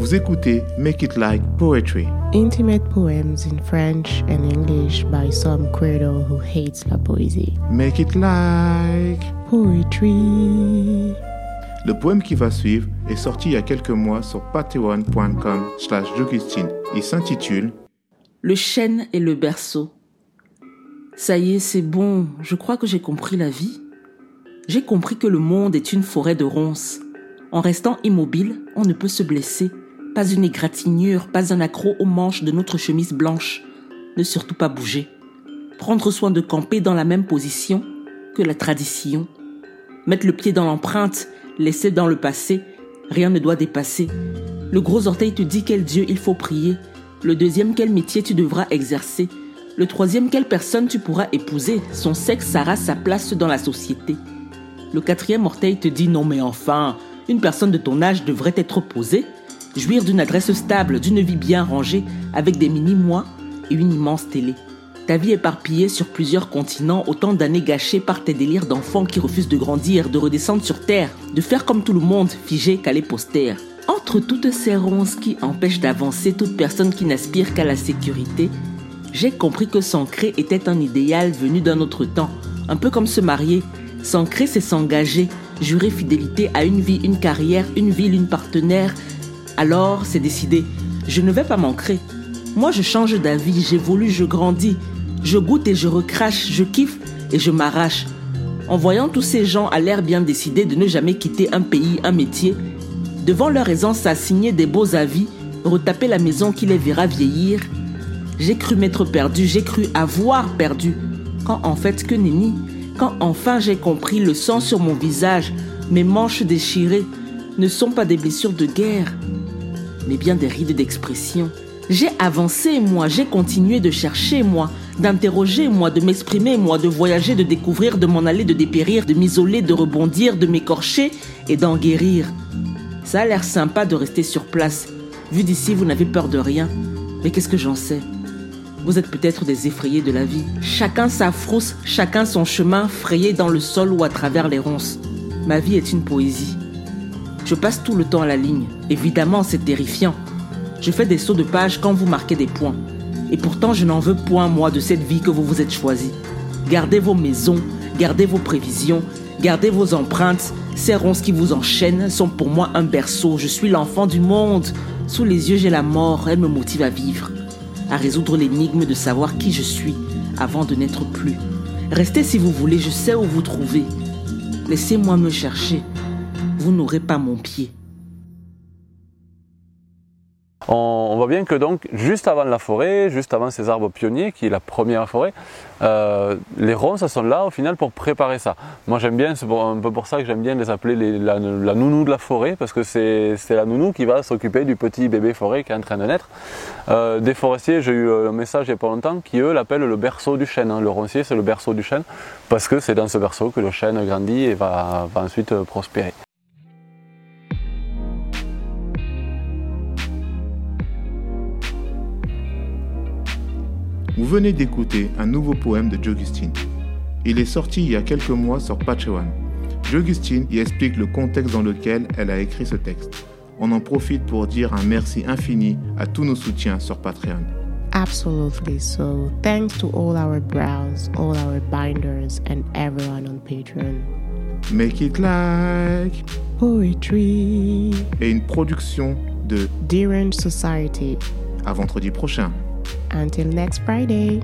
Vous écoutez Make It Like Poetry. Intimate poems in French and English by some credo who hates la poésie. Make It Like Poetry. Le poème qui va suivre est sorti il y a quelques mois sur patreon.com/Jo Güstin. Il s'intitule Le chêne et le berceau. Ça y est, c'est bon, je crois que j'ai compris la vie. J'ai compris que le monde est une forêt de ronces. En restant immobile, on ne peut se blesser. Pas une égratignure, pas un accroc aux manches de notre chemise blanche. Ne surtout pas bouger. Prendre soin de camper dans la même position que la tradition. Mettre le pied dans l'empreinte, laisser dans le passé. Rien ne doit dépasser. Le gros orteil te dit quel Dieu il faut prier. Le deuxième, quel métier tu devras exercer. Le troisième, quelle personne tu pourras épouser. Son sexe, sa race, sa place dans la société. Le quatrième orteil te dit non mais enfin, une personne de ton âge devrait être posée. Jouir d'une adresse stable, d'une vie bien rangée, avec des mini-mois et une immense télé. Ta vie éparpillée sur plusieurs continents, autant d'années gâchées par tes délires d'enfants qui refusent de grandir, de redescendre sur terre, de faire comme tout le monde, figé, calé, postère. Entre toutes ces ronces qui empêchent d'avancer toute personne qui n'aspire qu'à la sécurité, j'ai compris que s'ancrer était un idéal venu d'un autre temps, un peu comme se marier. S'ancrer, c'est s'engager, jurer fidélité à une vie, une carrière, une ville, une partenaire. Alors, c'est décidé. Je ne vais pas m'ancrer. Moi, je change d'avis, j'évolue, je grandis. Je goûte et je recrache, je kiffe et je m'arrache. En voyant tous ces gens à l'air bien décidés de ne jamais quitter un pays, un métier, devant leur aisance à signer des beaux avis, retaper la maison qui les verra vieillir, j'ai cru m'être perdu, j'ai cru avoir perdu. Quand en fait, que nenni. Quand enfin j'ai compris, le sang sur mon visage, mes manches déchirées, ne sont pas des blessures de guerre, mais bien des rides d'expression. J'ai avancé, moi, j'ai continué de chercher, moi, d'interroger, moi, de m'exprimer, moi, de voyager, de découvrir, de m'en aller, de dépérir, de m'isoler, de rebondir, de m'écorcher et d'en guérir. Ça a l'air sympa de rester sur place. Vu d'ici, vous n'avez peur de rien. Mais qu'est-ce que j'en sais ? Vous êtes peut-être des effrayés de la vie. Chacun sa frousse, chacun son chemin, frayé dans le sol ou à travers les ronces. Ma vie est une poésie. Je passe tout le temps à la ligne. Évidemment, c'est terrifiant. Je fais des sauts de page quand vous marquez des points. Et pourtant, je n'en veux point, moi, de cette vie que vous vous êtes choisie. Gardez vos maisons, gardez vos prévisions, gardez vos empreintes. Ces ronces qui vous enchaînent sont pour moi un berceau. Je suis l'enfant du monde. Sous les yeux, j'ai la mort. Elle me motive à vivre. À résoudre l'énigme de savoir qui je suis avant de n'être plus. Restez si vous voulez, je sais où vous trouver. Laissez-moi me chercher, vous n'aurez pas mon pied. On voit bien que donc, juste avant la forêt, juste avant ces arbres pionniers, qui est la première forêt, les ronces sont là au final pour préparer ça. Moi j'aime bien, c'est un peu pour ça que j'aime bien les appeler la nounou de la forêt, parce que c'est la nounou qui va s'occuper du petit bébé forêt qui est en train de naître. Des forestiers, j'ai eu un message il n'y a pas longtemps, qui eux l'appellent le berceau du chêne. Le roncier c'est le berceau du chêne, parce que c'est dans ce berceau que le chêne grandit et va ensuite prospérer. Vous venez d'écouter un nouveau poème de Jo Güstin. Il est sorti il y a quelques mois sur Patreon. Jo Güstin y explique le contexte dans lequel elle a écrit ce texte. On en profite pour dire un merci infini à tous nos soutiens sur Patreon. Absolutely. So, thanks to all our brows, all our binders and everyone on Patreon. Make It Like Poetry et une production de Derange Society. À vendredi prochain. Until next Friday.